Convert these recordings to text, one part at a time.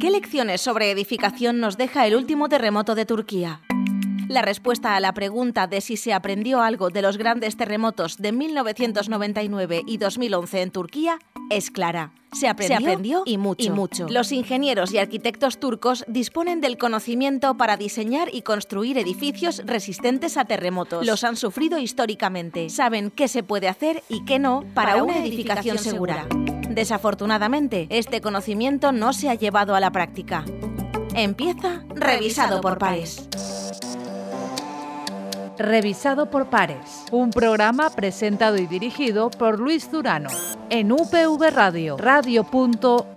¿Qué lecciones sobre edificación nos deja el último terremoto de Turquía? La respuesta a la pregunta de si se aprendió algo de los grandes terremotos de 1999 y 2011 en Turquía es clara. Se aprendió y mucho. Los ingenieros y arquitectos turcos disponen del conocimiento para diseñar y construir edificios resistentes a terremotos. Los han sufrido históricamente. Saben qué se puede hacer y qué no para una edificación segura. Desafortunadamente, este conocimiento no se ha llevado a la práctica. Empieza Revisado por Pares. Revisado por Pares, un programa presentado y dirigido por Luis Durano, en UPV Radio, radio.upv.es.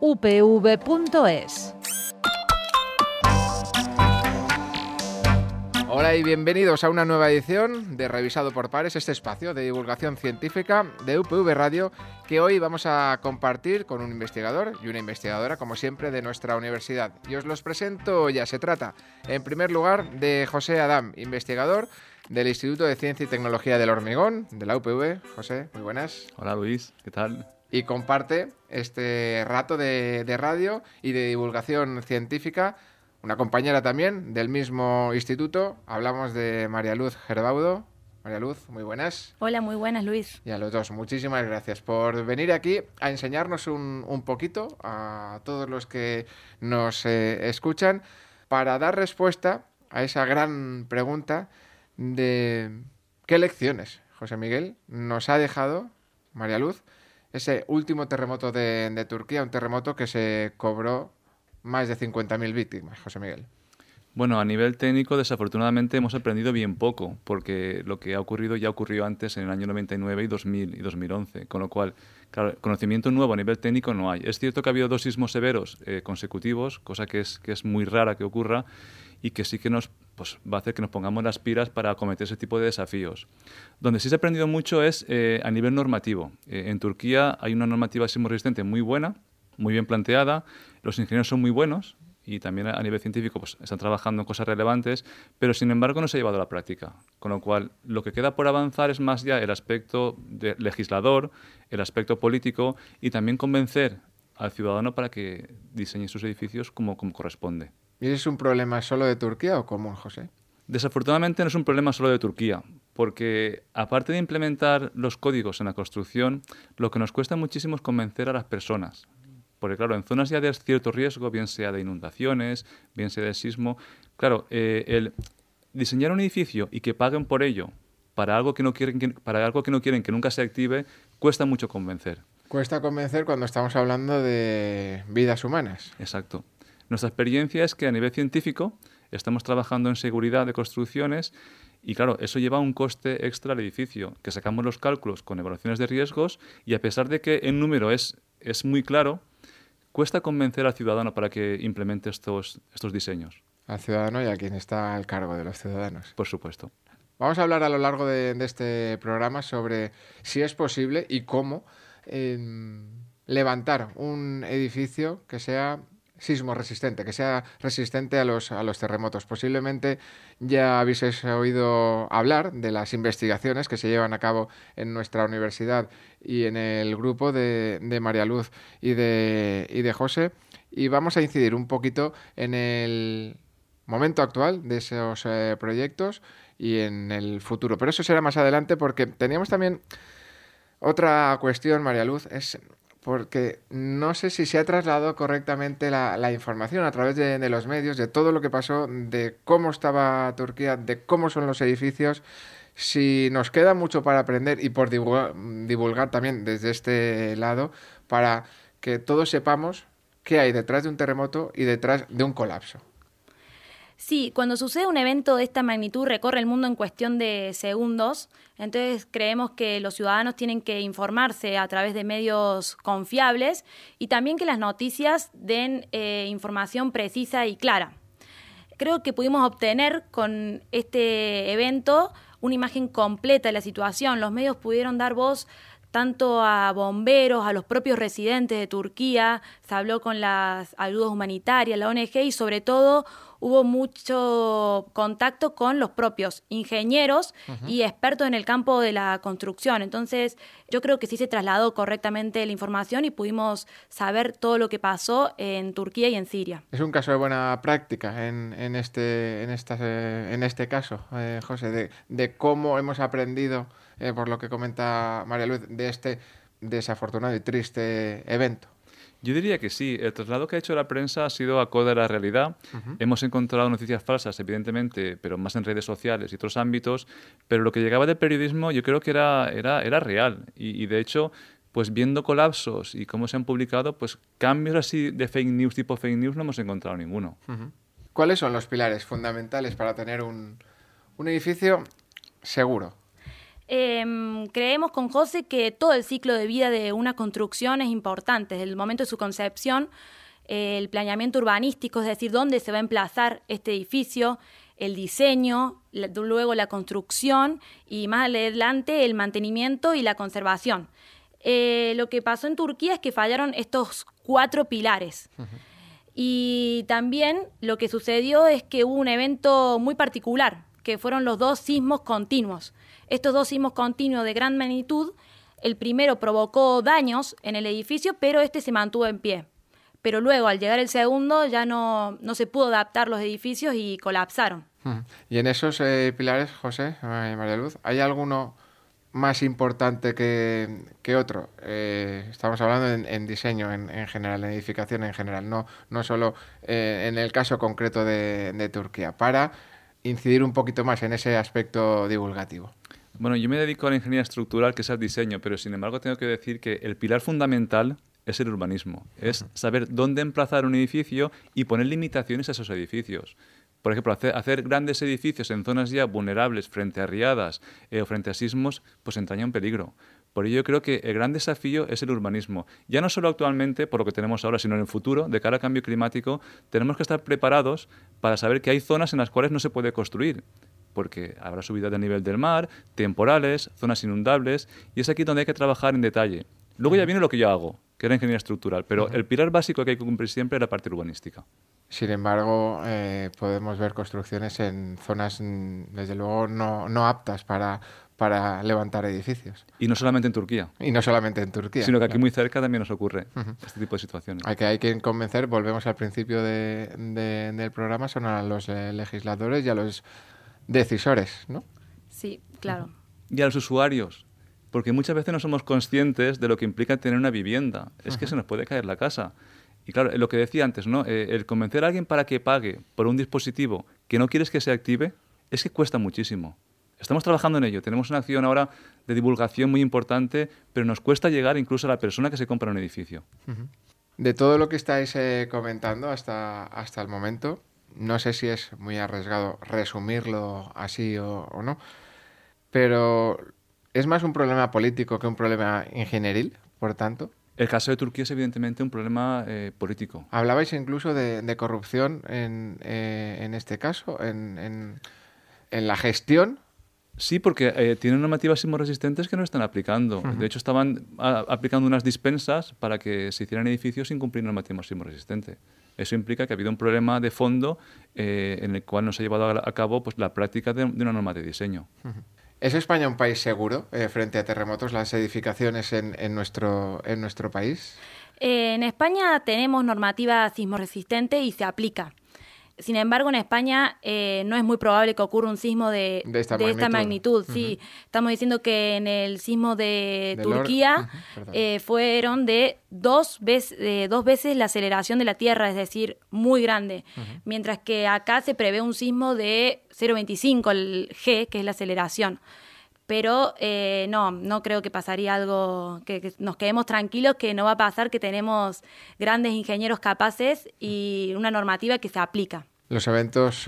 Hola y bienvenidos a una nueva edición de Revisado por Pares, este espacio de divulgación científica de UPV Radio, que hoy vamos a compartir con un investigador y una investigadora, como siempre, de nuestra universidad. Y os los presento ya. Se trata, en primer lugar, de José Adam, investigador del Instituto de Ciencia y Tecnología del Hormigón, de la UPV. José, muy buenas. Hola Luis, ¿qué tal? Y comparte este rato de radio y de divulgación científica una compañera también del mismo instituto. Hablamos de María Luz Gerbaudo. María Luz, muy buenas. Hola, muy buenas Luis. Y a los dos, muchísimas gracias por venir aquí a enseñarnos un poquito a todos los que nos escuchan para dar respuesta a esa gran pregunta de qué lecciones, José Miguel, nos ha dejado, María Luz, ese último terremoto de Turquía, un terremoto que se cobró más de 50.000 víctimas, José Miguel. Bueno, a nivel técnico, desafortunadamente, hemos aprendido bien poco, porque lo que ha ocurrido ya ocurrió antes, en el año 99 y 2000 y 2011, con lo cual, claro, conocimiento nuevo a nivel técnico no hay. Es cierto que ha habido dos sismos severos consecutivos, cosa que es muy rara que ocurra, y que sí que nos va a hacer que nos pongamos las pilas para acometer ese tipo de desafíos. Donde sí se ha aprendido mucho es a nivel normativo. En Turquía hay una normativa sismorresistente muy buena, muy bien planteada, los ingenieros son muy buenos y también a nivel científico están trabajando en cosas relevantes, pero sin embargo no se ha llevado a la práctica. Con lo cual, lo que queda por avanzar es más ya el aspecto legislador, el aspecto político y también convencer al ciudadano para que diseñe sus edificios como corresponde. ¿Y es un problema solo de Turquía o común, José? Desafortunadamente no es un problema solo de Turquía, porque aparte de implementar los códigos en la construcción, lo que nos cuesta muchísimo es convencer a las personas. Porque claro, en zonas ya de cierto riesgo, bien sea de inundaciones, bien sea de sismo, claro, el diseñar un edificio y que paguen por ello para algo que no quieren que nunca se active, cuesta mucho convencer. Cuesta convencer cuando estamos hablando de vidas humanas. Exacto. Nuestra experiencia es que a nivel científico estamos trabajando en seguridad de construcciones y, claro, eso lleva un coste extra al edificio, que sacamos los cálculos con evaluaciones de riesgos y a pesar de que el número es muy claro, cuesta convencer al ciudadano para que implemente estos diseños. Al ciudadano y a quien está al cargo de los ciudadanos. Por supuesto. Vamos a hablar a lo largo de este programa sobre si es posible y cómo levantar un edificio que sea sismo resistente, que sea resistente a los terremotos. Posiblemente ya habéis oído hablar de las investigaciones que se llevan a cabo en nuestra universidad y en el grupo de María Luz y de José. Y vamos a incidir un poquito en el momento actual de esos proyectos y en el futuro. Pero eso será más adelante porque teníamos también otra cuestión, María Luz, es porque no sé si se ha trasladado correctamente la información a través de los medios, de todo lo que pasó, de cómo estaba Turquía, de cómo son los edificios. Si nos queda mucho para aprender y por divulgar también desde este lado, para que todos sepamos qué hay detrás de un terremoto y detrás de un colapso. Sí, cuando sucede un evento de esta magnitud recorre el mundo en cuestión de segundos, entonces creemos que los ciudadanos tienen que informarse a través de medios confiables y también que las noticias den información precisa y clara. Creo que pudimos obtener con este evento una imagen completa de la situación, los medios pudieron dar voz tanto a bomberos, a los propios residentes de Turquía, se habló con las ayudas humanitarias, la ONG, y sobre todo hubo mucho contacto con los propios ingenieros uh-huh. y expertos en el campo de la construcción. Entonces, yo creo que sí se trasladó correctamente la información y pudimos saber todo lo que pasó en Turquía y en Siria. Es un caso de buena práctica en este caso, José, de cómo hemos aprendido, por lo que comenta María Luz, de este desafortunado y triste evento. Yo diría que sí. El traslado que ha hecho la prensa ha sido acorde a la realidad. Uh-huh. Hemos encontrado noticias falsas, evidentemente, pero más en redes sociales y otros ámbitos. Pero lo que llegaba del periodismo yo creo que era real. Y de hecho, pues viendo colapsos y cómo se han publicado, pues cambios así de fake news, tipo fake news, no hemos encontrado ninguno. Uh-huh. ¿Cuáles son los pilares fundamentales para tener un edificio seguro? Creemos con José que todo el ciclo de vida de una construcción es importante, desde el momento de su concepción, el planeamiento urbanístico, es decir, dónde se va a emplazar este edificio, el diseño, luego la construcción y más adelante el mantenimiento y la conservación. Lo que pasó en Turquía es que fallaron estos 4 pilares. Uh-huh. Y también lo que sucedió es que hubo un evento muy particular, que fueron los 2 sismos continuos. Estos 2 sismos continuos de gran magnitud, el primero provocó daños en el edificio, pero este se mantuvo en pie. Pero luego, al llegar el segundo, ya no se pudo adaptar los edificios y colapsaron. Y en esos pilares, José, María Luz, ¿hay alguno más importante que otro? Estamos hablando en diseño en general, en edificación en general, no solo en el caso concreto de Turquía, para incidir un poquito más en ese aspecto divulgativo. Bueno, yo me dedico a la ingeniería estructural, que es el diseño, pero sin embargo tengo que decir que el pilar fundamental es el urbanismo. Es saber dónde emplazar un edificio y poner limitaciones a esos edificios. Por ejemplo, hacer grandes edificios en zonas ya vulnerables frente a riadas o frente a sismos, pues entraña un peligro. Por ello, yo creo que el gran desafío es el urbanismo. Ya no solo actualmente, por lo que tenemos ahora, sino en el futuro, de cara al cambio climático, tenemos que estar preparados para saber que hay zonas en las cuales no se puede construir, porque habrá subidas del nivel del mar, temporales, zonas inundables, y es aquí donde hay que trabajar en detalle. Luego ya viene lo que yo hago, que es la ingeniería estructural, pero el pilar básico que hay que cumplir siempre es la parte urbanística. Sin embargo, podemos ver construcciones en zonas, desde luego, no aptas para levantar edificios. Y no solamente en Turquía. Sino que aquí muy cerca también nos ocurre este tipo de situaciones. Hay que convencer, volvemos al principio del programa, son a los legisladores y a los decisores, ¿no? Sí, claro. Y a los usuarios, porque muchas veces no somos conscientes de lo que implica tener una vivienda. Es que se nos puede caer la casa. Y claro, lo que decía antes, ¿no? El convencer a alguien para que pague por un dispositivo que no quieres que se active es que cuesta muchísimo. Estamos trabajando en ello. Tenemos una acción ahora de divulgación muy importante, pero nos cuesta llegar incluso a la persona que se compra un edificio. De todo lo que estáis comentando hasta el momento, no sé si es muy arriesgado resumirlo así o no, pero ¿es más un problema político que un problema ingenieril, por tanto? El caso de Turquía es evidentemente un problema político. Hablabais incluso de corrupción en este caso, en la gestión. Sí, porque tienen normativas sismorresistentes que no están aplicando. Uh-huh. De hecho, estaban aplicando unas dispensas para que se hicieran edificios sin cumplir normativas sismorresistentes. Eso implica que ha habido un problema de fondo en el cual no se ha llevado a cabo, pues, la práctica de una norma de diseño. Uh-huh. ¿Es España un país seguro frente a terremotos, las edificaciones en nuestro país? En España tenemos normativa sismorresistente y se aplica. Sin embargo, en España no es muy probable que ocurra un sismo de esta magnitud. Sí, estamos diciendo que en el sismo de Turquía fueron de 2 veces la aceleración de la Tierra, es decir, muy grande. Mientras que acá se prevé un sismo de 0,25 el G, que es la aceleración. Pero no creo que pasaría algo, que nos quedemos tranquilos, que no va a pasar, que tenemos grandes ingenieros capaces y una normativa que se aplica. Los eventos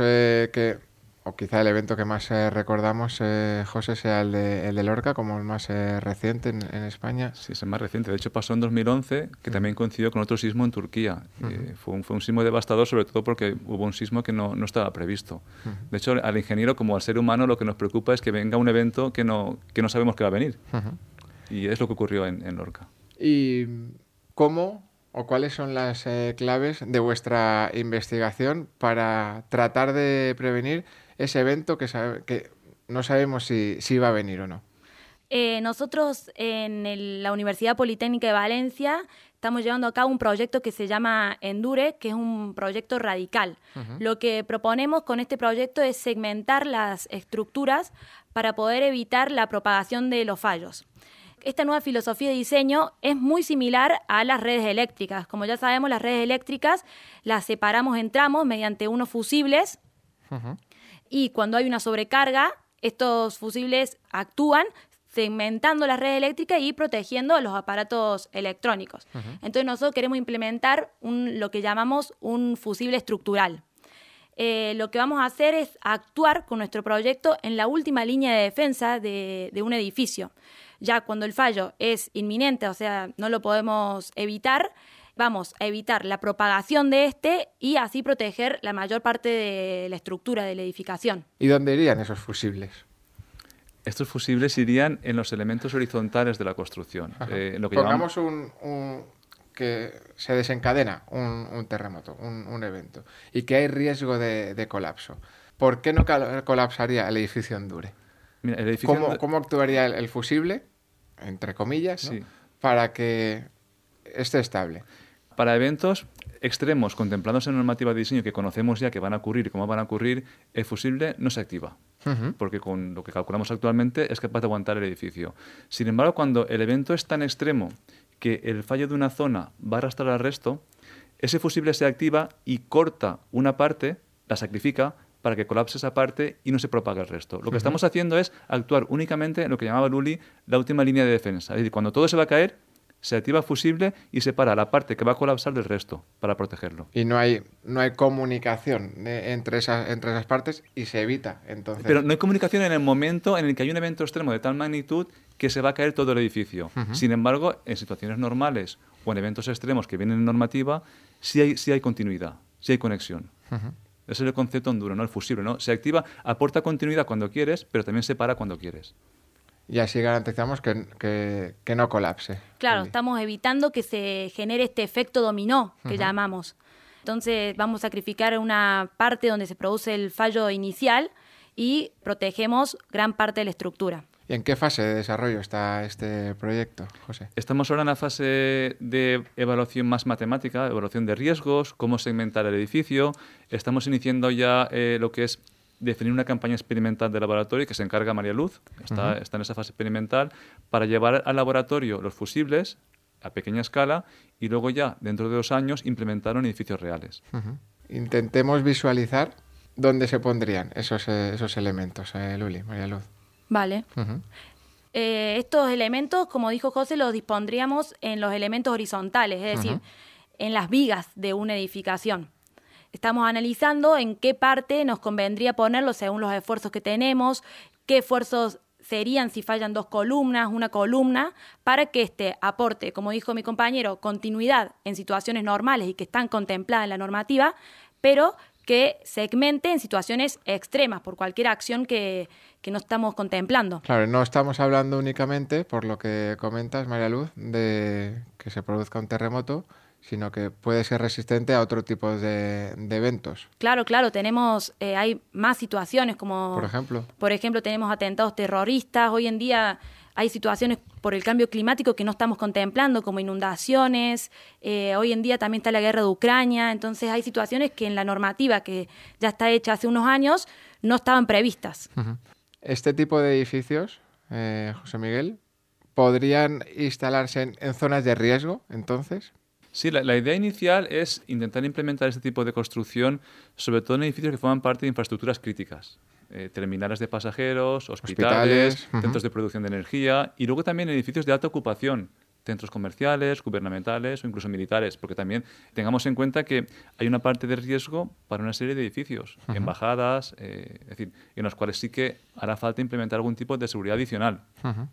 o quizá el evento que más recordamos, José, sea el de Lorca, como el más reciente en España. Sí, es el más reciente. De hecho, pasó en 2011, que también coincidió con otro sismo en Turquía. Fue un sismo devastador, sobre todo porque hubo un sismo que no estaba previsto. De hecho, al ingeniero como al ser humano lo que nos preocupa es que venga un evento que no sabemos que va a venir. Y es lo que ocurrió en Lorca. ¿Y cómo o cuáles son las claves de vuestra investigación para tratar de prevenir ese evento que no sabemos si va a venir o no? Nosotros en la Universidad Politécnica de Valencia estamos llevando a cabo un proyecto que se llama Endure, que es un proyecto radical. Uh-huh. Lo que proponemos con este proyecto es segmentar las estructuras para poder evitar la propagación de los fallos. Esta nueva filosofía de diseño es muy similar a las redes eléctricas. Como ya sabemos, las redes eléctricas las separamos en tramos mediante unos fusibles. Uh-huh. Y cuando hay una sobrecarga, estos fusibles actúan segmentando las redes eléctricas y protegiendo los aparatos electrónicos. Uh-huh. Entonces nosotros queremos implementar lo que llamamos un fusible estructural. Lo que vamos a hacer es actuar con nuestro proyecto en la última línea de defensa de un edificio. Ya cuando el fallo es inminente, o sea, no lo podemos evitar, vamos a evitar la propagación de este y así proteger la mayor parte de la estructura de la edificación. ¿Y dónde irían esos fusibles? Estos fusibles irían en los elementos horizontales de la construcción. En lo que pongamos llamamos que se desencadena un terremoto, un evento, y que hay riesgo de colapso. ¿Por qué no colapsaría el edificio Endure? Mira, el edificio ¿Cómo actuaría el fusible, entre comillas, sí, ¿no?, para que esté estable? Para eventos extremos contemplados en la normativa de diseño que conocemos ya que van a ocurrir y cómo van a ocurrir, el fusible no se activa. Porque con lo que calculamos actualmente es capaz de aguantar el edificio. Sin embargo, cuando el evento es tan extremo que el fallo de una zona va a arrastrar al resto, ese fusible se activa y corta una parte, la sacrifica para que colapse esa parte y no se propague el resto. Lo que estamos haciendo es actuar únicamente en lo que llamaba Lully la última línea de defensa. Es decir, cuando todo se va a caer, se activa fusible y separa la parte que va a colapsar del resto para protegerlo. Y no hay comunicación entre esas partes y se evita, entonces. Pero no hay comunicación en el momento en el que hay un evento extremo de tal magnitud que se va a caer todo el edificio. Uh-huh. Sin embargo, en situaciones normales o en eventos extremos que vienen en normativa, sí hay continuidad, sí hay conexión. Uh-huh. Ese es el concepto Endure, ¿no? El fusible, ¿no? Se activa, aporta continuidad cuando quieres, pero también separa cuando quieres. Y así garantizamos que no colapse. Claro, estamos evitando que se genere este efecto dominó que llamamos. Entonces vamos a sacrificar una parte donde se produce el fallo inicial y protegemos gran parte de la estructura. ¿Y en qué fase de desarrollo está este proyecto, José? Estamos ahora en la fase de evaluación más matemática, evaluación de riesgos, cómo segmentar el edificio. Estamos iniciando ya lo que es definir una campaña experimental de laboratorio que se encarga María Luz, está en esa fase experimental, para llevar al laboratorio los fusibles a pequeña escala y luego ya, dentro de 2 años, implementar en edificios reales. Uh-huh. Intentemos visualizar dónde se pondrían esos elementos, Luli, María Luz. Vale. Uh-huh. Estos elementos, como dijo José, los dispondríamos en los elementos horizontales, es decir, en las vigas de una edificación. Estamos analizando en qué parte nos convendría ponerlo según los esfuerzos que tenemos, qué esfuerzos serían si fallan 2 columnas, una columna, para que este aporte, como dijo mi compañero, continuidad en situaciones normales y que están contempladas en la normativa, pero que segmente en situaciones extremas por cualquier acción que no estamos contemplando. Claro, no estamos hablando únicamente, por lo que comentas, María Luz, de que se produzca un terremoto, sino que puede ser resistente a otro tipo de eventos. Claro, tenemos hay más situaciones como... Por ejemplo, tenemos atentados terroristas. Hoy en día hay situaciones por el cambio climático que no estamos contemplando, como inundaciones. Hoy en día también está la guerra de Ucrania. Entonces hay situaciones que en la normativa, que ya está hecha hace unos años, no estaban previstas. Uh-huh. Este tipo de edificios, José Miguel, ¿podrían instalarse en zonas de riesgo, entonces? Sí, la idea inicial es intentar implementar este tipo de construcción, sobre todo en edificios que forman parte de infraestructuras críticas. Terminales de pasajeros, hospitales, centros de producción de energía y luego también edificios de alta ocupación, centros comerciales, gubernamentales o incluso militares, porque también tengamos en cuenta que hay una parte de riesgo para una serie de edificios, embajadas, es decir, en los cuales sí que hará falta implementar algún tipo de seguridad adicional. Uh-huh.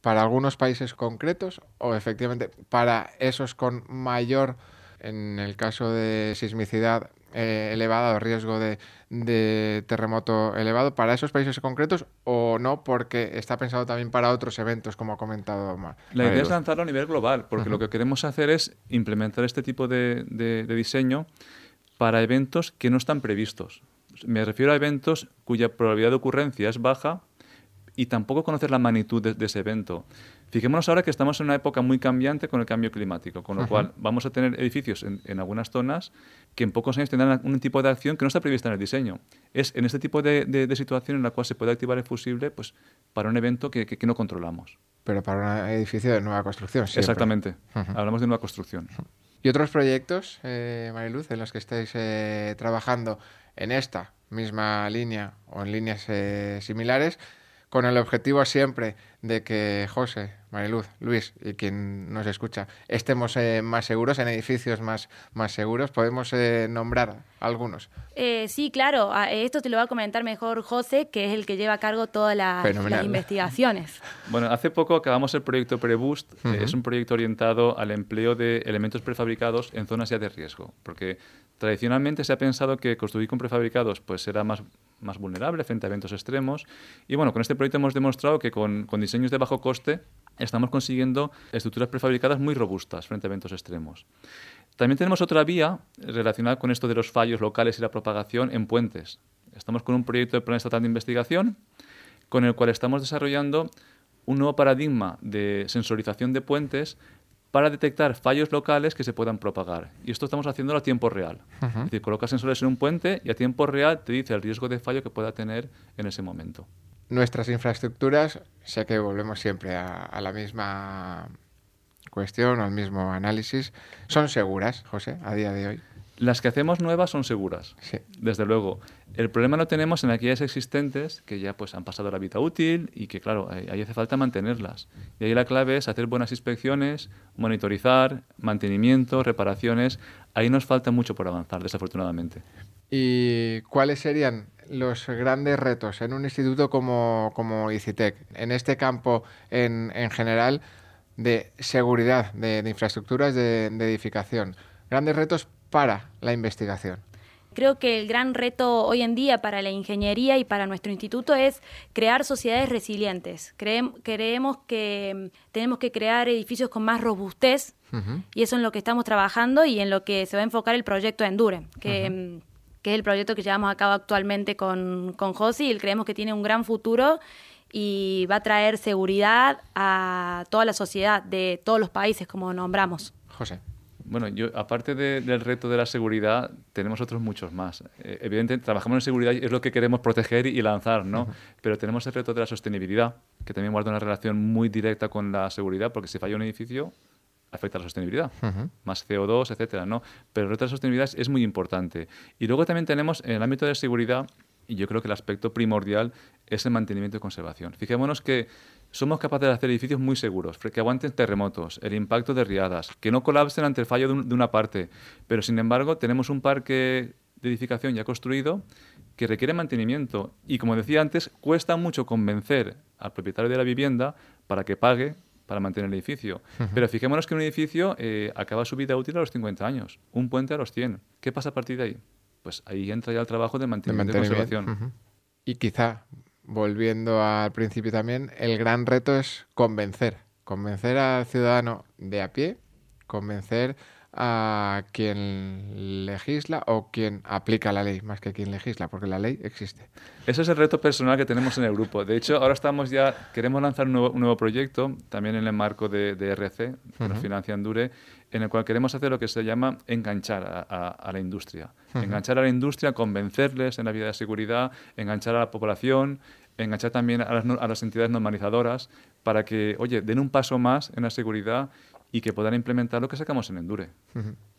¿Para algunos países concretos o efectivamente para esos con mayor, en el caso de sismicidad, elevado riesgo de terremoto elevado para esos países concretos o no, porque está pensado también para otros eventos, como ha comentado Mar. La idea es lanzarlo a nivel global, porque lo que queremos hacer es implementar este tipo de diseño para eventos que no están previstos. Me refiero a eventos cuya probabilidad de ocurrencia es baja y tampoco conocer la magnitud de ese evento. Fijémonos ahora que estamos en una época muy cambiante con el cambio climático, con lo cual vamos a tener edificios en algunas zonas que en pocos años tendrán un tipo de acción que no está prevista en el diseño. Es en este tipo de situación en la cual se puede activar el fusible, pues, para un evento que no controlamos. Pero para un edificio de nueva construcción. Siempre. Exactamente. Hablamos de nueva construcción. ¿Y otros proyectos, Mariluz, en los que estáis trabajando en esta misma línea o en líneas similares, con el objetivo siempre de que José, Mariluz, Luis y quien nos escucha estemos más seguros, en edificios más seguros? ¿Podemos nombrar algunos? Sí, claro. Esto te lo va a comentar mejor José, que es el que lleva a cargo todas las investigaciones. Bueno, hace poco acabamos el proyecto PreBoost. Es un proyecto orientado al empleo de elementos prefabricados en zonas ya de riesgo, porque tradicionalmente se ha pensado que construir con prefabricados pues era más vulnerable frente a eventos extremos. Y bueno, con este proyecto hemos demostrado que con diseños de bajo coste estamos consiguiendo estructuras prefabricadas muy robustas frente a eventos extremos. También tenemos otra vía relacionada con esto de los fallos locales y la propagación en puentes. Estamos con un proyecto del Plan Estatal de Investigación con el cual estamos desarrollando un nuevo paradigma de sensorización de puentes para detectar fallos locales que se puedan propagar. Y esto estamos haciéndolo a tiempo real. Es decir, colocas sensores en un puente y a tiempo real te dice el riesgo de fallo que pueda tener en ese momento. Nuestras infraestructuras, sé que volvemos siempre a la misma cuestión, al mismo análisis. ¿Son seguras, José, a día de hoy? Las que hacemos nuevas son seguras, sí. Desde luego. El problema lo tenemos en aquellas existentes que ya pues han pasado la vida útil y que, claro, ahí hace falta mantenerlas. Y ahí la clave es hacer buenas inspecciones, monitorizar, mantenimiento, reparaciones. Ahí nos falta mucho por avanzar, desafortunadamente. ¿Y cuáles serían los grandes retos en un instituto como ICITECH, en este campo en general de seguridad, de infraestructuras, de edificación? Grandes retos para la investigación. Creo que el gran reto hoy en día para la ingeniería y para nuestro instituto es crear sociedades resilientes. Creemos que tenemos que crear edificios con más robustez, y eso es en lo que estamos trabajando y en lo que se va a enfocar el proyecto Endure, que es el proyecto que llevamos a cabo actualmente con José, y creemos que tiene un gran futuro y va a traer seguridad a toda la sociedad de todos los países, como nombramos. José. Bueno, yo aparte del reto de la seguridad, tenemos otros muchos más. Evidentemente, trabajamos en seguridad y es lo que queremos proteger y lanzar, ¿no? Pero tenemos el reto de la sostenibilidad, que también guarda una relación muy directa con la seguridad, porque si falla un edificio, afecta a la sostenibilidad, más CO2, etcétera, ¿no? Pero el reto de la sostenibilidad es muy importante. Y luego también tenemos en el ámbito de la seguridad, y yo creo que el aspecto primordial es el mantenimiento y conservación. Fijémonos que somos capaces de hacer edificios muy seguros, que aguanten terremotos, el impacto de riadas, que no colapsen ante el fallo de una parte. Pero, sin embargo, tenemos un parque de edificación ya construido que requiere mantenimiento. Y, como decía antes, cuesta mucho convencer al propietario de la vivienda para que pague para mantener el edificio. Pero fijémonos que un edificio acaba su vida útil a los 50 años, un puente a los 100. ¿Qué pasa a partir de ahí? Pues ahí entra ya el trabajo de mantenimiento y conservación. Y quizá, volviendo al principio también, el gran reto es convencer al ciudadano de a pie, convencer a quien legisla o quien aplica la ley, más que quien legisla, porque la ley existe. Ese es el reto personal que tenemos en el grupo. De hecho, ahora queremos lanzar un nuevo proyecto, también en el marco de RC, que nos financia Endure, en el cual queremos hacer lo que se llama enganchar a la industria. Enganchar a la industria, convencerles en la vida de seguridad, enganchar a la población, enganchar también a las entidades normalizadoras para que, oye, den un paso más en la seguridad y que puedan implementar lo que sacamos en Endure.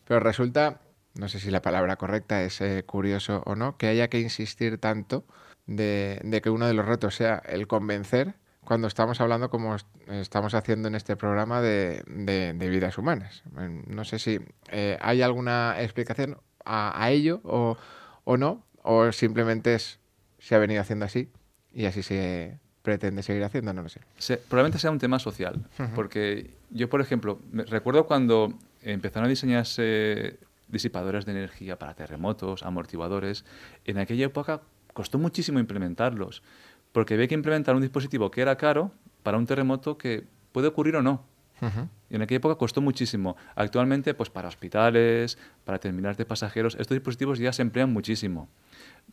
Pero resulta, no sé si la palabra correcta es curioso o no, que haya que insistir tanto de que uno de los retos sea el convencer cuando estamos hablando, como estamos haciendo en este programa, de vidas humanas. No sé si hay alguna explicación a ello o no, o simplemente se ha venido haciendo así y así se pretende seguir haciendo, no lo sé. Probablemente sea un tema social, porque yo, por ejemplo, recuerdo cuando empezaron a diseñarse disipadores de energía para terremotos, amortiguadores. En aquella época costó muchísimo implementarlos, porque había que implementar un dispositivo que era caro para un terremoto que puede ocurrir o no. Uh-huh. Y en aquella época costó muchísimo. Actualmente, pues para hospitales, para terminales de pasajeros, estos dispositivos ya se emplean muchísimo.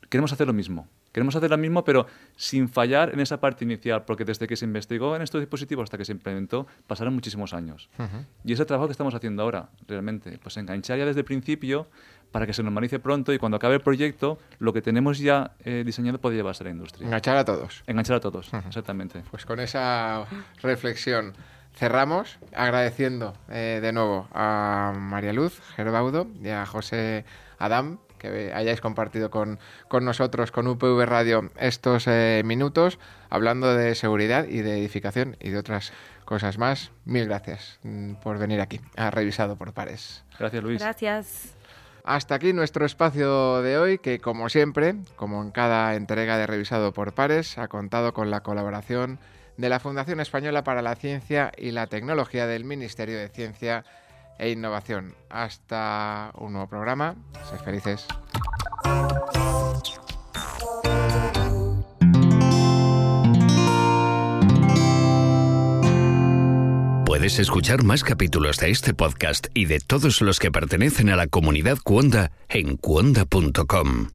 Queremos hacer lo mismo. Queremos hacer lo mismo, pero sin fallar en esa parte inicial, porque desde que se investigó en estos dispositivos hasta que se implementó, pasaron muchísimos años. Uh-huh. Y ese trabajo que estamos haciendo ahora, realmente, pues enganchar ya desde el principio para que se normalice pronto y cuando acabe el proyecto, lo que tenemos ya diseñado puede llevarse a la industria. Enganchar a todos. Enganchar a todos, uh-huh. Exactamente. Pues con esa reflexión cerramos agradeciendo de nuevo a María Luz Gerbaudo y a José Adam que hayáis compartido con nosotros, con UPV Radio, estos minutos hablando de seguridad y de edificación y de otras cosas más. Mil gracias por venir aquí a Revisado por Pares. Gracias, Luis. Gracias. Hasta aquí nuestro espacio de hoy, que como siempre, como en cada entrega de Revisado por Pares, ha contado con la colaboración de la Fundación Española para la Ciencia y la Tecnología del Ministerio de Ciencia e Innovación. Hasta un nuevo programa. Sed felices. Puedes escuchar más capítulos de este podcast y de todos los que pertenecen a la comunidad Cuonda en cuonda.com.